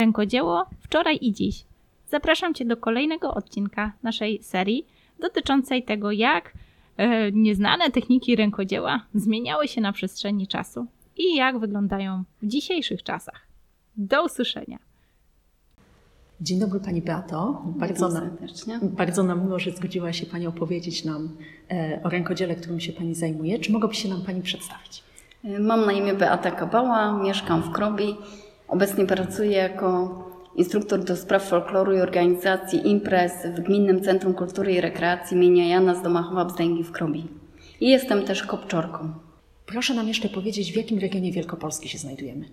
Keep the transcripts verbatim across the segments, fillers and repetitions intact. Rękodzieło wczoraj i dziś. Zapraszam Cię do kolejnego odcinka naszej serii dotyczącej tego, jak e, nieznane techniki rękodzieła zmieniały się na przestrzeni czasu i jak wyglądają w dzisiejszych czasach. Do usłyszenia. Dzień dobry Pani Beato. Bardzo, nam, bardzo nam miło, że zgodziła się Pani opowiedzieć nam e, o rękodziele, którym się Pani zajmuje. Czy mogłaby się nam Pani przedstawić? Mam na imię Beata Kabała, mieszkam w Krobi. Obecnie pracuję jako instruktor do spraw folkloru i organizacji imprez w Gminnym Centrum Kultury i Rekreacji imienia Jana z Domachowa Bzdęgi w Krobi. I jestem też kopczorką. Proszę nam jeszcze powiedzieć, w jakim regionie Wielkopolski się znajdujemy?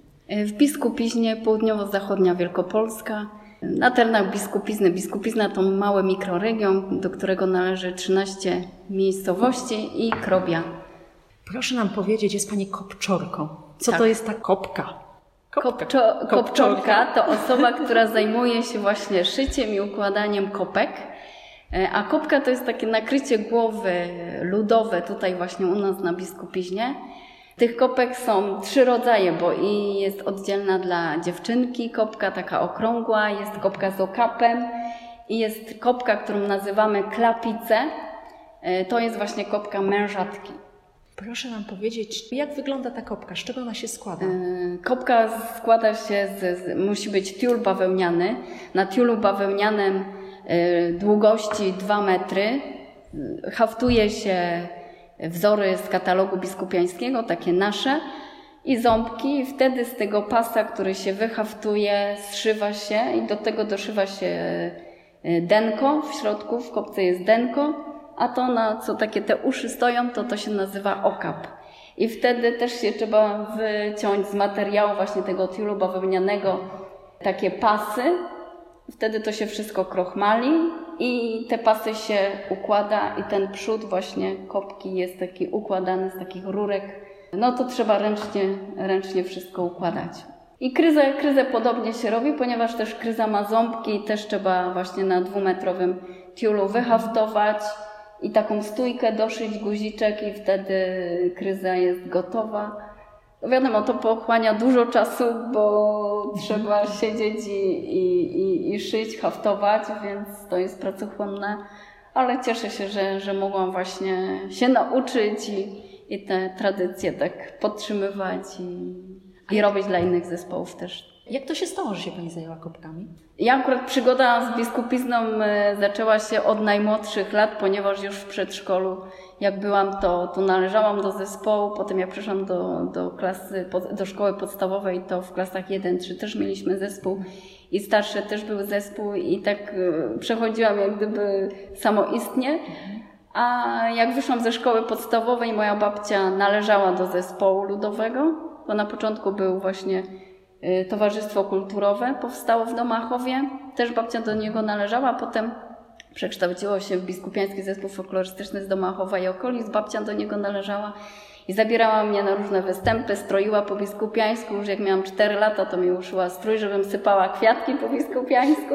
W Biskupiźnie, południowo-zachodnia Wielkopolska. Na terenach Biskupizny. Biskupizna to mały mikroregion, do którego należy trzynaście miejscowości i Krobia. Proszę nam powiedzieć, jest Pani kopczorką. Co tak. To jest ta kopka? Kopka. Kopczo- kopczorka to osoba, która zajmuje się właśnie szyciem i układaniem kopek, a kopka to jest takie nakrycie głowy ludowe tutaj właśnie u nas na Biskupiźnie. Tych kopek są trzy rodzaje, bo i jest oddzielna dla dziewczynki kopka taka okrągła, jest kopka z okapem i jest kopka, którą nazywamy klapicę, to jest właśnie kopka mężatki. Proszę nam powiedzieć, jak wygląda ta kopka, z czego ona się składa? Kopka składa się, z, z, musi być tiul bawełniany. Na tiulu bawełnianym y, długości dwa metry haftuje się wzory z katalogu biskupiańskiego, takie nasze, i ząbki. I wtedy z tego pasa, który się wyhaftuje, zszywa się i do tego doszywa się denko. W środku w kopce jest denko. A to, na co takie te uszy stoją, to to się nazywa okap. I wtedy też się trzeba wyciąć z materiału właśnie tego tiulu bawełnianego takie pasy. Wtedy to się wszystko krochmali i te pasy się układa i ten przód właśnie kopki jest taki układany z takich rurek. No to trzeba ręcznie, ręcznie wszystko układać. I kryzę, kryzę podobnie się robi, ponieważ też kryza ma ząbki, też trzeba właśnie na dwumetrowym tiulu wyhaftować. I taką stójkę doszyć, guziczek i wtedy kryza jest gotowa. Wiadomo, to pochłania dużo czasu, bo trzeba siedzieć i, i, i, i szyć, haftować, więc to jest pracochłonne. Ale cieszę się, że, że mogłam właśnie się nauczyć i, i te tradycje tak podtrzymywać i, i robić dla innych zespołów też. Jak to się stało, że się Pani zajęła kopkami? Ja akurat przygoda z biskupizną zaczęła się od najmłodszych lat, ponieważ już w przedszkolu, jak byłam, to, to należałam do zespołu. Potem jak przyszłam do, do klasy, do szkoły podstawowej, to w klasach jeden trzy też mieliśmy zespół i starsze też był zespół i tak przechodziłam jak gdyby samoistnie. A jak wyszłam ze szkoły podstawowej, moja babcia należała do zespołu ludowego, bo na początku był właśnie Towarzystwo Kulturowe, powstało w Domachowie, też babcia do niego należała, potem przekształciło się w Biskupiański Zespół Folklorystyczny z Domachowa i okolic, babcia do niego należała i zabierała mnie na różne występy, stroiła po biskupiańsku, już jak miałam cztery lata, to mi uszyła strój, żebym sypała kwiatki po biskupiańsku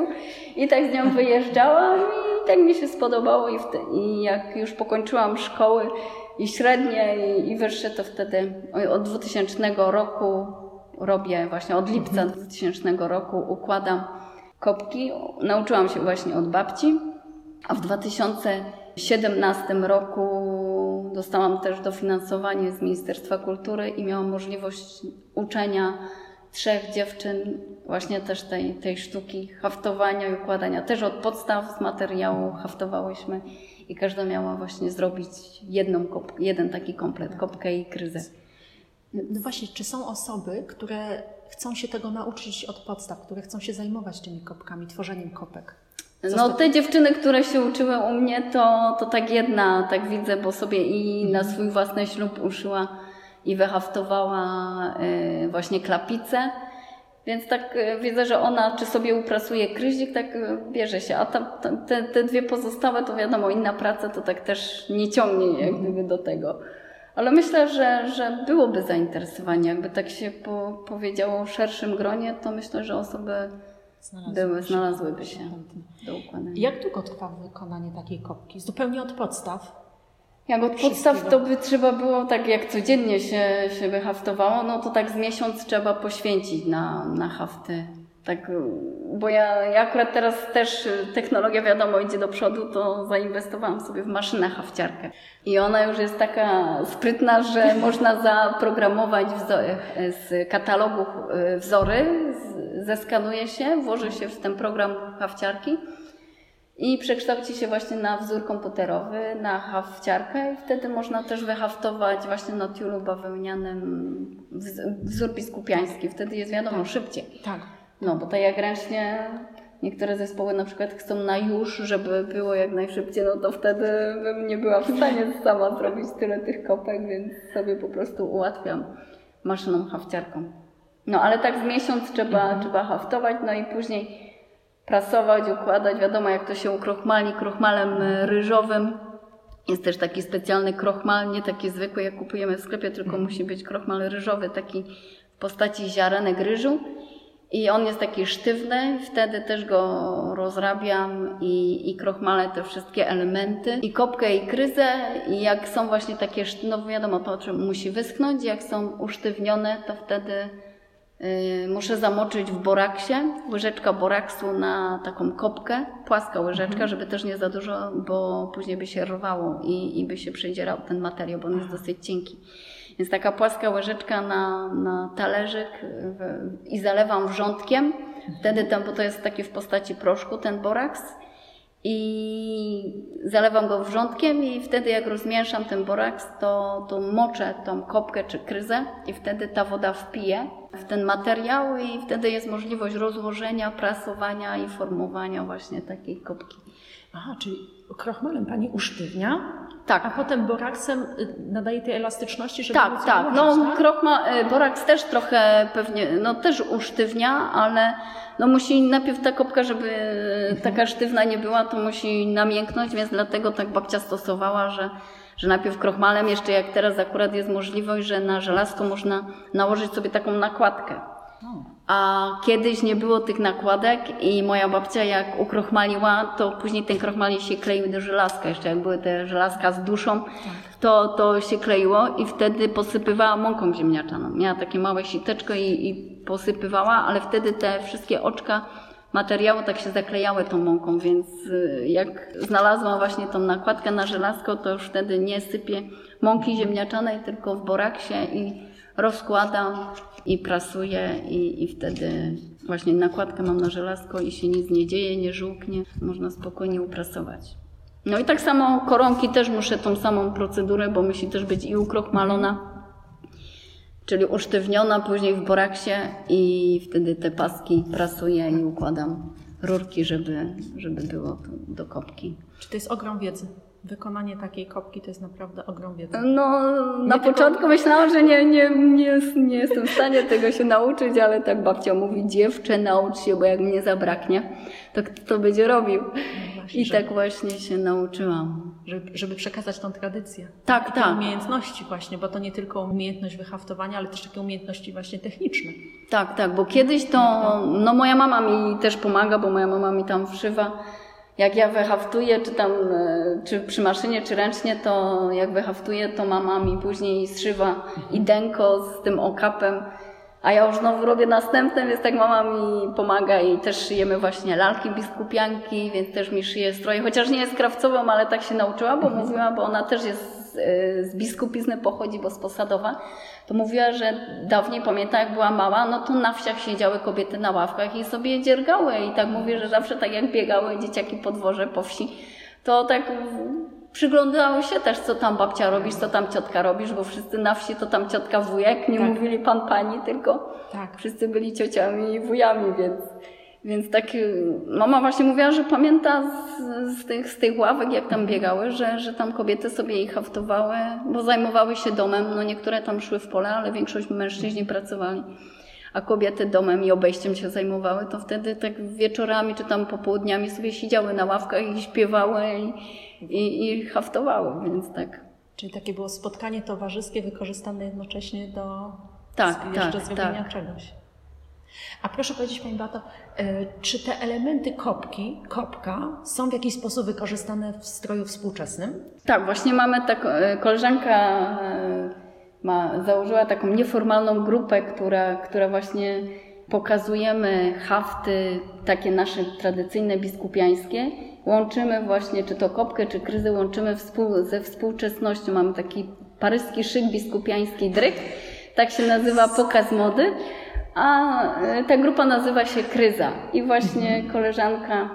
i tak z nią wyjeżdżałam i tak mi się spodobało i, wtedy, i jak już pokończyłam szkoły i średnie i, i wyższe, to wtedy od dwutysięcznego roku robię właśnie od lipca dwutysięcznego roku, układam kopki. Nauczyłam się właśnie od babci, a w dwa tysiące siedemnastym roku dostałam też dofinansowanie z Ministerstwa Kultury i miałam możliwość uczenia trzech dziewczyn właśnie też tej, tej sztuki haftowania i układania. Też od podstaw z materiału haftowałyśmy i każda miała właśnie zrobić jedną kop- jeden taki komplet, kopkę i kryzę. No właśnie, czy są osoby, które chcą się tego nauczyć od podstaw, które chcą się zajmować tymi kopkami, tworzeniem kopek? Zostań... No te dziewczyny, które się uczyły u mnie, to, to tak jedna, tak widzę, bo sobie i na swój własny ślub uszyła i wyhaftowała y, właśnie klapicę. Więc tak y, widzę, że ona czy sobie uprasuje kryzik, tak y, bierze się, a ta, ta, te, te dwie pozostałe to wiadomo, inna praca to tak też nie ciągnie jak gdyby do tego. Ale myślę, że, że byłoby zainteresowanie, jakby tak się po, powiedziało w szerszym gronie, to myślę, że osoby były, znalazłyby się do układania. Jak długo trwa wykonanie takiej kopki? Zupełnie od podstaw? Jak od podstaw to by trzeba było, tak jak codziennie się, się by haftowało, no to tak z miesiąc trzeba poświęcić na, na hafty. Tak, bo ja, ja akurat teraz też technologia, wiadomo, idzie do przodu, to zainwestowałam sobie w maszynę hafciarkę. I ona już jest taka sprytna, że można zaprogramować wzory, z katalogu wzory, zeskanuje się, włoży się w ten program hafciarki i przekształci się właśnie na wzór komputerowy, na hafciarkę i wtedy można też wyhaftować właśnie na tiulu bawełnianym wzór biskupiański. Wtedy jest wiadomo, tak, szybciej. Tak. No, bo tak jak ręcznie niektóre zespoły na przykład chcą na już, żeby było jak najszybciej, no to wtedy bym nie była w stanie sama zrobić tyle tych kopek, więc sobie po prostu ułatwiam maszyną hafciarką. No, ale tak z miesiąc trzeba, mhm. trzeba haftować, no i później prasować, układać. Wiadomo, jak to się ukrochmali krochmalem ryżowym. Jest też taki specjalny krochmal, nie taki zwykły, jak kupujemy w sklepie, tylko mhm. musi być krochmal ryżowy, taki w postaci ziarenek ryżu. I on jest taki sztywny, wtedy też go rozrabiam i, i krochmalę te wszystkie elementy, i kopkę, i kryzę, i jak są właśnie takie, no wiadomo, to czym musi wyschnąć, jak są usztywnione, to wtedy y, muszę zamoczyć w boraksie, łyżeczka boraksu na taką kopkę, płaska łyżeczka, mhm. żeby też nie za dużo, bo później by się rwało i, i by się przedzierał ten materiał, bo on jest dosyć cienki. Więc taka płaska łyżeczka na, na talerzyk w, i zalewam wrzątkiem. Wtedy tam, bo to jest taki w postaci proszku, ten boraks. I zalewam go wrzątkiem i wtedy jak rozmieszam ten boraks, to, to moczę tą kopkę czy kryzę i wtedy ta woda wpije w ten materiał i wtedy jest możliwość rozłożenia, prasowania i formowania właśnie takiej kopki. Aha, czyli krochmalem pani usztywnia, tak. A potem boraksem nadaje tej elastyczności, żeby tak, tak. Ułożyć, no tak? Krochma, boraks też trochę pewnie, no też usztywnia, ale no musi najpierw ta kopka, żeby taka sztywna nie była, to musi namięknąć, więc dlatego tak babcia stosowała, że, że najpierw krochmalem, jeszcze jak teraz akurat jest możliwość, że na żelazko można nałożyć sobie taką nakładkę. A kiedyś nie było tych nakładek i moja babcia jak ukrochmaliła, to później ten krochmal się kleił do żelazka. Jeszcze jak były te żelazka z duszą, to, to się kleiło i wtedy posypywała mąką ziemniaczaną. Miała takie małe siteczko i, i posypywała, ale wtedy te wszystkie oczka materiału tak się zaklejały tą mąką, więc jak znalazłam właśnie tą nakładkę na żelazko, to już wtedy nie sypię mąki ziemniaczanej, tylko w boraksie i rozkładam i prasuję i, i wtedy właśnie nakładkę mam na żelazko i się nic nie dzieje, nie żółknie, można spokojnie uprasować. No i tak samo koronki też muszę tą samą procedurę, bo musi też być i ukrochmalona, czyli usztywniona później w boraksie i wtedy te paski prasuję i układam rurki, żeby, żeby było do kopki. Czy to jest ogrom wiedzy? Wykonanie takiej kopki to jest naprawdę ogrom wiedzy. No, na nie początku tylko... myślałam, że nie, nie, nie, nie jestem w stanie tego się nauczyć, ale tak babcia mówi, dziewczę, naucz się, bo jak mnie zabraknie, to kto to będzie robił? No właśnie, I żeby... tak właśnie się nauczyłam. Żeby, żeby przekazać tą tradycję. Tak, tak. Umiejętności właśnie, bo to nie tylko umiejętność wyhaftowania, ale też takie umiejętności właśnie techniczne. Tak, tak, bo kiedyś to, no moja mama mi też pomaga, bo moja mama mi tam wszywa. Jak ja wyhaftuję, czy tam, czy przy maszynie, czy ręcznie, to jak wyhaftuję, to mama mi później zszywa idenko z tym okapem, a ja już znowu robię następne, więc tak mama mi pomaga i też szyjemy właśnie lalki biskupianki, więc też mi szyje stroje, chociaż nie jest krawcową, ale tak się nauczyła, bo mówiła, bo ona też jest z Biskupizny pochodzi, bo z Posadowa, to mówiła, że dawniej, pamiętam jak była mała, no to na wsiach siedziały kobiety na ławkach i sobie dziergały i tak mówi, że zawsze tak jak biegały dzieciaki po dworze, po wsi, to tak przyglądały się też, co tam babcia robisz, co tam ciotka robisz, bo wszyscy na wsi to tam ciotka wujek, nie tak. mówili pan pani, tylko tak. wszyscy byli ciociami i wujami, więc... Więc tak mama właśnie mówiła, że pamięta z, z, tych, z tych ławek, jak tam biegały, że, że tam kobiety sobie ich haftowały, bo zajmowały się domem. No niektóre tam szły w pole, ale większość mężczyźni pracowali, a kobiety domem i obejściem się zajmowały. To wtedy tak wieczorami czy tam popołudniami sobie siedziały na ławkach i śpiewały i, i, i haftowały, więc tak. Czyli takie było spotkanie towarzyskie wykorzystane jednocześnie do tak, jeszcze tak, zrobienia tak. czegoś. A proszę powiedzieć pani Beato, czy te elementy kopki, kopka są w jakiś sposób wykorzystane w stroju współczesnym? Tak, właśnie mamy tak, koleżanka ma, założyła taką nieformalną grupę, która, która właśnie Pokazujemy hafty takie nasze tradycyjne biskupiańskie, łączymy właśnie czy to kopkę, czy kryzę, łączymy współ, ze współczesnością. Mamy taki paryski szyk biskupiański dryk, tak się nazywa pokaz mody, a ta grupa nazywa się Kryza. I właśnie koleżanka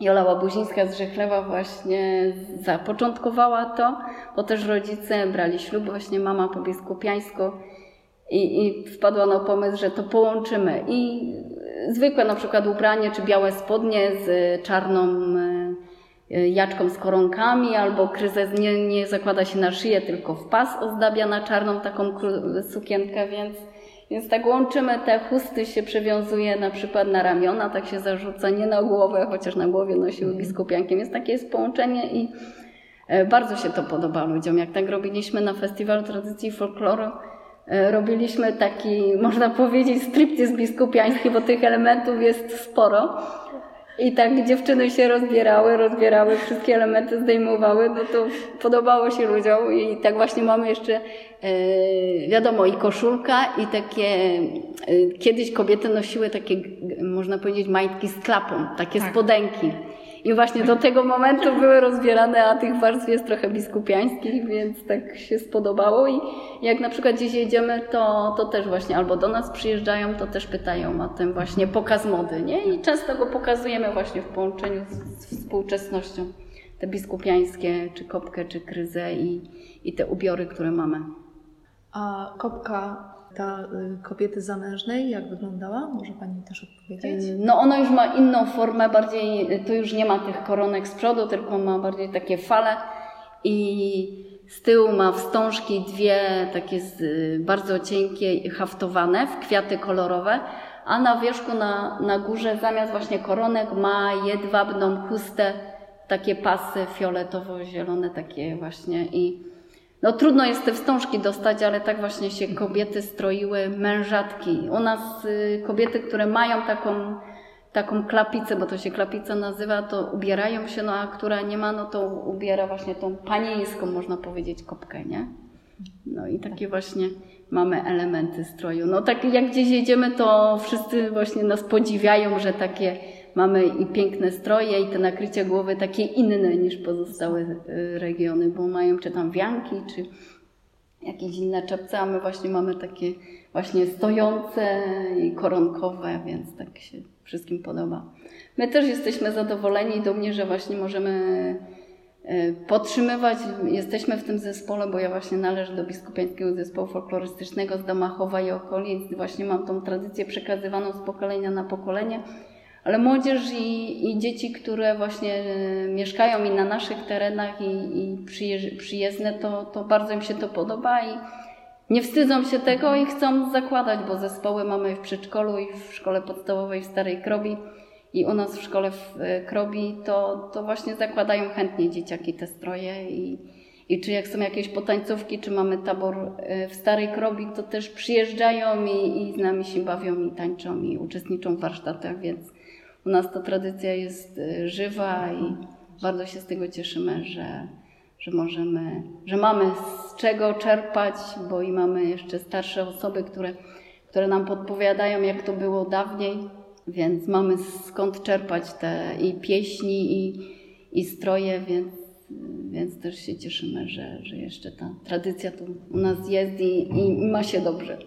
Jola Łabuzińska z Rzychlewa właśnie zapoczątkowała to, bo też rodzice brali ślub, właśnie mama po biskupiańsku. I, I wpadła na pomysł, że to połączymy i zwykłe na przykład ubranie czy białe spodnie z czarną jaczką z koronkami albo kryzę nie, nie zakłada się na szyję, tylko w pas ozdabia na czarną taką sukienkę, więc, więc tak łączymy te chusty, się przywiązuje na przykład na ramiona, tak się zarzuca, nie na głowę, chociaż na głowie nosiły biskupiankiem, więc takie jest połączenie i bardzo się to podoba ludziom. Jak tak robiliśmy na Festiwalu Tradycji Folkloru, robiliśmy taki, można powiedzieć, striptiz biskupiański, bo tych elementów jest sporo. I tak dziewczyny się rozbierały, rozbierały, wszystkie elementy zdejmowały, no to podobało się ludziom. I tak właśnie mamy jeszcze, wiadomo, i koszulka, i takie, kiedyś kobiety nosiły takie, można powiedzieć, majtki z klapą, takie tak. spodenki. I właśnie do tego momentu były rozbierane, a tych warstw jest trochę biskupiańskich, więc tak się spodobało. I jak na przykład gdzieś jedziemy, to, to też właśnie albo do nas przyjeżdżają, to też pytają o ten właśnie pokaz mody, nie? I często go pokazujemy właśnie w połączeniu z, z współczesnością. Te biskupiańskie, czy kopkę, czy kryzę i, i te ubiory, które mamy. A kopka ta kobiety zamężnej, jak wyglądała? Może Pani też odpowiedzieć? No ona już ma inną formę, bardziej, tu już nie ma tych koronek z przodu, tylko ma bardziej takie fale i z tyłu ma wstążki dwie takie bardzo cienkie, haftowane, w kwiaty kolorowe, a na wierzchu, na, na górze zamiast właśnie koronek ma jedwabną chustę, takie pasy fioletowo-zielone takie właśnie i no trudno jest te wstążki dostać, ale tak właśnie się kobiety stroiły mężatki. U nas y, kobiety, które mają taką, taką klapicę, bo to się klapica nazywa, to ubierają się, no a która nie ma, no to ubiera właśnie tą panieńską, można powiedzieć, kopkę, nie? No i takie właśnie mamy elementy stroju. No tak jak gdzieś jedziemy, to wszyscy właśnie nas podziwiają, że takie mamy i piękne stroje i te nakrycie głowy takie inne niż pozostałe regiony, bo mają czy tam wianki, czy jakieś inne czapce, a my właśnie mamy takie właśnie stojące i koronkowe, więc tak się wszystkim podoba. My też jesteśmy zadowoleni i dumni, że właśnie możemy podtrzymywać, jesteśmy w tym zespole, bo ja właśnie należę do Biskupiańskiego Zespołu Folklorystycznego z Domachowa i okolic, właśnie mam tą tradycję przekazywaną z pokolenia na pokolenie. Ale młodzież i, i dzieci, które właśnie mieszkają i na naszych terenach i, i przyjezdne, to, to bardzo im się to podoba i nie wstydzą się tego i chcą zakładać, bo zespoły mamy w przedszkolu i w szkole podstawowej w Starej Krobi i u nas w szkole w Krobi, to, to właśnie zakładają chętnie dzieciaki te stroje i, i czy jak są jakieś potańcówki, czy mamy tabor w Starej Krobi, to też przyjeżdżają i, i z nami się bawią i tańczą i uczestniczą w warsztatach, więc u nas ta tradycja jest żywa i bardzo się z tego cieszymy, że, że możemy, że mamy z czego czerpać, bo i mamy jeszcze starsze osoby, które, które nam podpowiadają, jak to było dawniej, więc mamy skąd czerpać te i pieśni, i, i stroje, więc, więc też się cieszymy, że, że jeszcze ta tradycja tu u nas jest i, i ma się dobrze.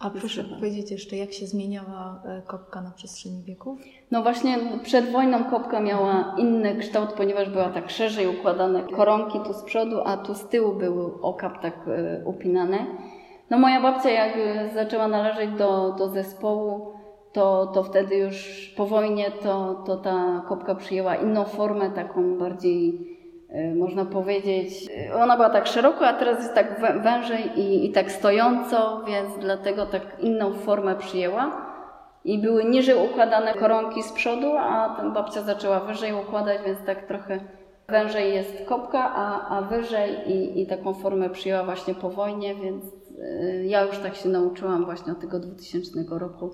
A proszę powiedzieć jeszcze, jak się zmieniała kopka na przestrzeni wieków? No właśnie przed wojną kopka miała inny kształt, ponieważ była tak szerzej układane koronki tu z przodu, a tu z tyłu był okap tak upinany. No moja babcia jak zaczęła należeć do, do zespołu, to, to wtedy już po wojnie to, to ta kopka przyjęła inną formę, taką bardziej, można powiedzieć, ona była tak szeroko, a teraz jest tak wężej i, i tak stojąco, więc dlatego tak inną formę przyjęła. I były niżej układane koronki z przodu, a tam babcia zaczęła wyżej układać, więc tak trochę wężej jest kopka, a, a wyżej i, i taką formę przyjęła właśnie po wojnie, więc ja już tak się nauczyłam właśnie od tego dwutysięcznego roku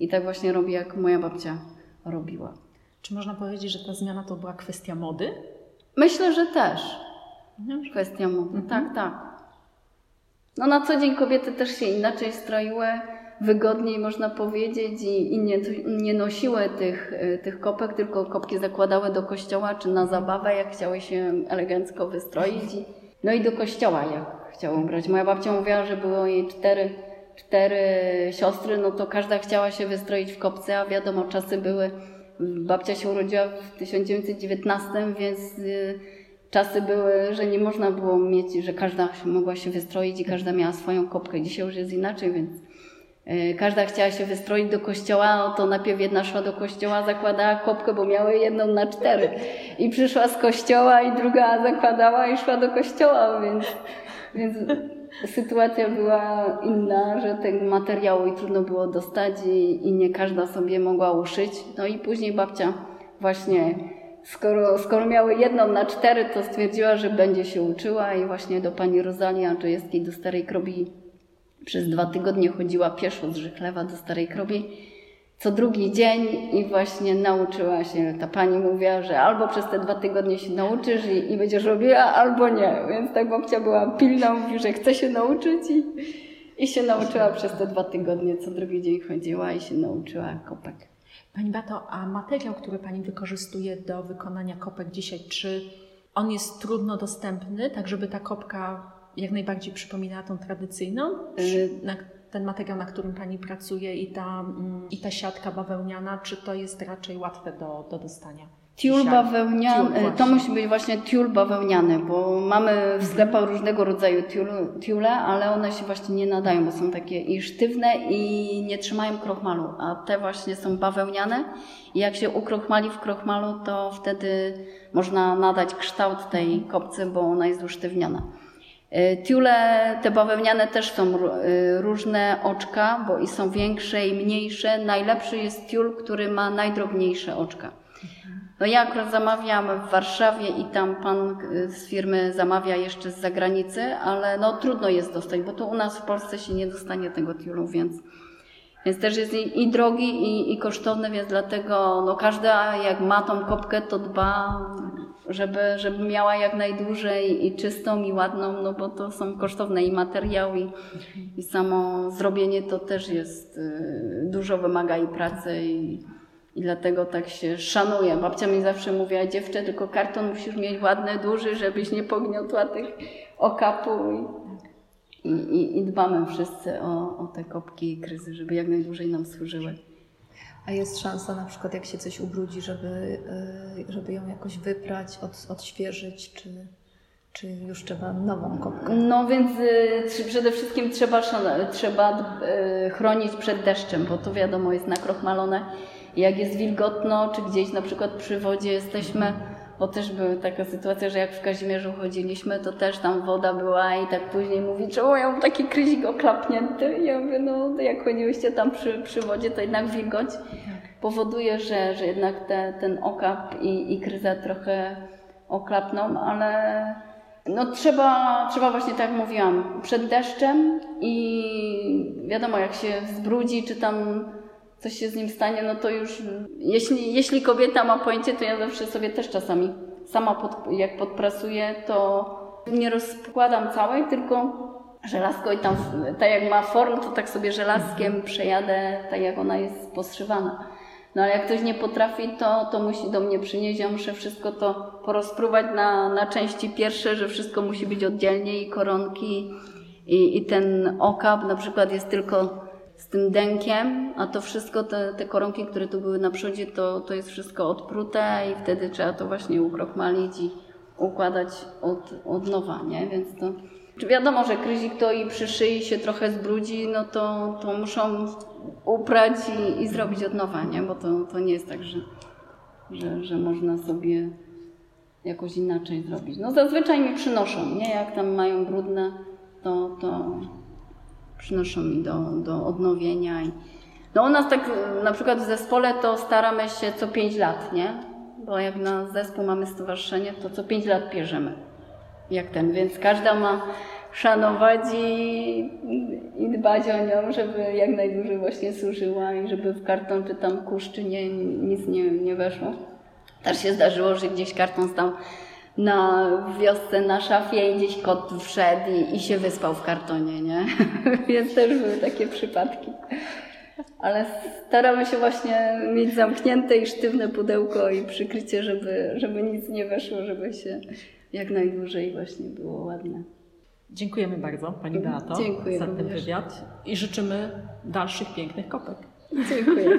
i tak właśnie robię, jak moja babcia robiła. Czy można powiedzieć, że ta zmiana to była kwestia mody? Myślę, że też. Kwestia mody. Mhm. Tak, tak. No na co dzień kobiety też się inaczej stroiły. wygodniej, można powiedzieć, i, i nie, nie nosiły tych, tych kopek, tylko kopki zakładały do kościoła czy na zabawę, jak chciały się elegancko wystroić. I, no i do kościoła, jak chciały brać. Moja babcia mówiła, że było jej cztery, cztery siostry, no to każda chciała się wystroić w kopce, a wiadomo, czasy były. Babcia się urodziła w tysiąc dziewięćset dziewiętnastym, więc y, czasy były, że nie można było mieć, że każda mogła się wystroić i każda miała swoją kopkę. Dzisiaj już jest inaczej, więc y, każda chciała się wystroić do kościoła, oto najpierw jedna szła do kościoła, zakładała kopkę, bo miały jedną na cztery. I przyszła z kościoła i druga zakładała i szła do kościoła, więc, więc sytuacja była inna, że tego materiału i trudno było dostać i, i nie każda sobie mogła uszyć. No i później babcia właśnie, skoro, skoro miały jedną na cztery, to stwierdziła, że będzie się uczyła i właśnie do pani Rozalii Andrzejewskiej do Starej Krobi przez dwa tygodnie chodziła pieszo z Rzychlewa do Starej Krobi co drugi dzień i właśnie nauczyła się. Ta pani mówiła, że albo przez te dwa tygodnie się nauczysz i, i będziesz robiła, albo nie. Więc tak babcia była pilna, mówi, że chce się nauczyć i, i się nauczyła przez te dwa tygodnie. Co drugi dzień chodziła i się nauczyła kopek. Pani Beato, a materiał, który pani wykorzystuje do wykonania kopek dzisiaj, czy on jest trudno dostępny, tak żeby ta kopka jak najbardziej przypominała tą tradycyjną? Czy na... Ten materiał, na którym pani pracuje i ta, i ta siatka bawełniana, czy to jest raczej łatwe do, do dostania? Tiul bawełniany, tiul, to musi być właśnie tiul bawełniany, bo mamy w sklepach mm. różnego rodzaju tiul, tiule, ale one się właśnie nie nadają, bo są takie i sztywne i nie trzymają krochmalu, a te właśnie są bawełniane i jak się ukrochmali w krochmalu, to wtedy można nadać kształt tej kopcy, bo ona jest usztywniana. Tiule, te bawełniane też są różne oczka, bo i są większe i mniejsze. Najlepszy jest tiul, który ma najdrobniejsze oczka. No ja akurat zamawiam w Warszawie i tam pan z firmy zamawia jeszcze z zagranicy, ale no trudno jest dostać, bo tu u nas w Polsce się nie dostanie tego tiulu, więc, więc też jest i, i drogi i, i kosztowny, więc dlatego no każda jak ma tą kopkę, to dba, żeby, żeby miała jak najdłużej i czystą i ładną, no bo to są kosztowne i materiał i, i samo zrobienie to też jest, y, dużo wymaga i pracy i, i dlatego tak się szanuje. Babcia mi zawsze mówiła, dziewczę, tylko karton musisz mieć ładny, duży, żebyś nie pogniotła tych okapu i, i, i dbamy wszyscy o, o te kopki i kryzy, żeby jak najdłużej nam służyły. A jest szansa na przykład, jak się coś ubrudzi, żeby, żeby ją jakoś wyprać, od, odświeżyć, czy, czy już trzeba nową kopkę? No więc przede wszystkim trzeba, trzeba chronić przed deszczem, bo to wiadomo jest nakrochmalone. Jak jest wilgotno, czy gdzieś na przykład przy wodzie jesteśmy, bo też była taka sytuacja, że jak w Kazimierzu chodziliśmy, to też tam woda była i tak później mówi, że o, ja mam taki kryzik oklapnięty. Ja mówię, no jak chodziłyście tam przy, przy wodzie, to jednak wilgoć powoduje, że, że jednak te, ten okap i, i kryza trochę oklapną, ale no trzeba, trzeba właśnie tak jak mówiłam, przed deszczem i wiadomo jak się zbrudzi, czy tam coś się z nim stanie, no to już, jeśli, jeśli kobieta ma pojęcie, to ja zawsze sobie też czasami sama pod, jak podprasuję, to nie rozkładam całej, tylko żelazko i tam, tak jak ma form, to tak sobie żelazkiem przejadę, tak jak ona jest poszywana. No ale jak ktoś nie potrafi, to, to musi do mnie przynieść, ja muszę wszystko to porozpróbować na, na części pierwsze, że wszystko musi być oddzielnie i koronki i, i ten okap na przykład jest tylko z tym dękiem, a to wszystko, te, te koronki, które tu były na przodzie, to, to jest wszystko odprute i wtedy trzeba to właśnie ukrochmalić i układać od, od nowa, nie? Więc to... Czy wiadomo, że kryzik to i przy szyi się trochę zbrudzi, no to, to muszą uprać i, i zrobić od nowa, nie? Bo to, to nie jest tak, że, że, że można sobie jakoś inaczej zrobić. No zazwyczaj mi przynoszą, nie? Jak tam mają brudne, to... to... przynoszą mi do, do odnowienia. No u nas tak na przykład w zespole to staramy się co pięć lat, nie? Bo jak na zespół mamy stowarzyszenie, to co pięć lat pierzemy. Jak ten, więc każda ma szanować i, i dbać o nią, żeby jak najdłużej właśnie służyła i żeby w karton czy tam kurz, czy nie, nic nie, nie weszło. Też się zdarzyło, że gdzieś karton stał na wiosce na szafie i gdzieś kot wszedł i, i się wyspał w kartonie, nie? Więc też były takie przypadki. Ale staramy się właśnie mieć zamknięte i sztywne pudełko i przykrycie, żeby, żeby nic nie weszło, żeby się jak najdłużej właśnie było ładne. Dziękujemy bardzo Pani Beato Dziękuję za ten również. wywiad i życzymy dalszych pięknych kopek. Dziękuję.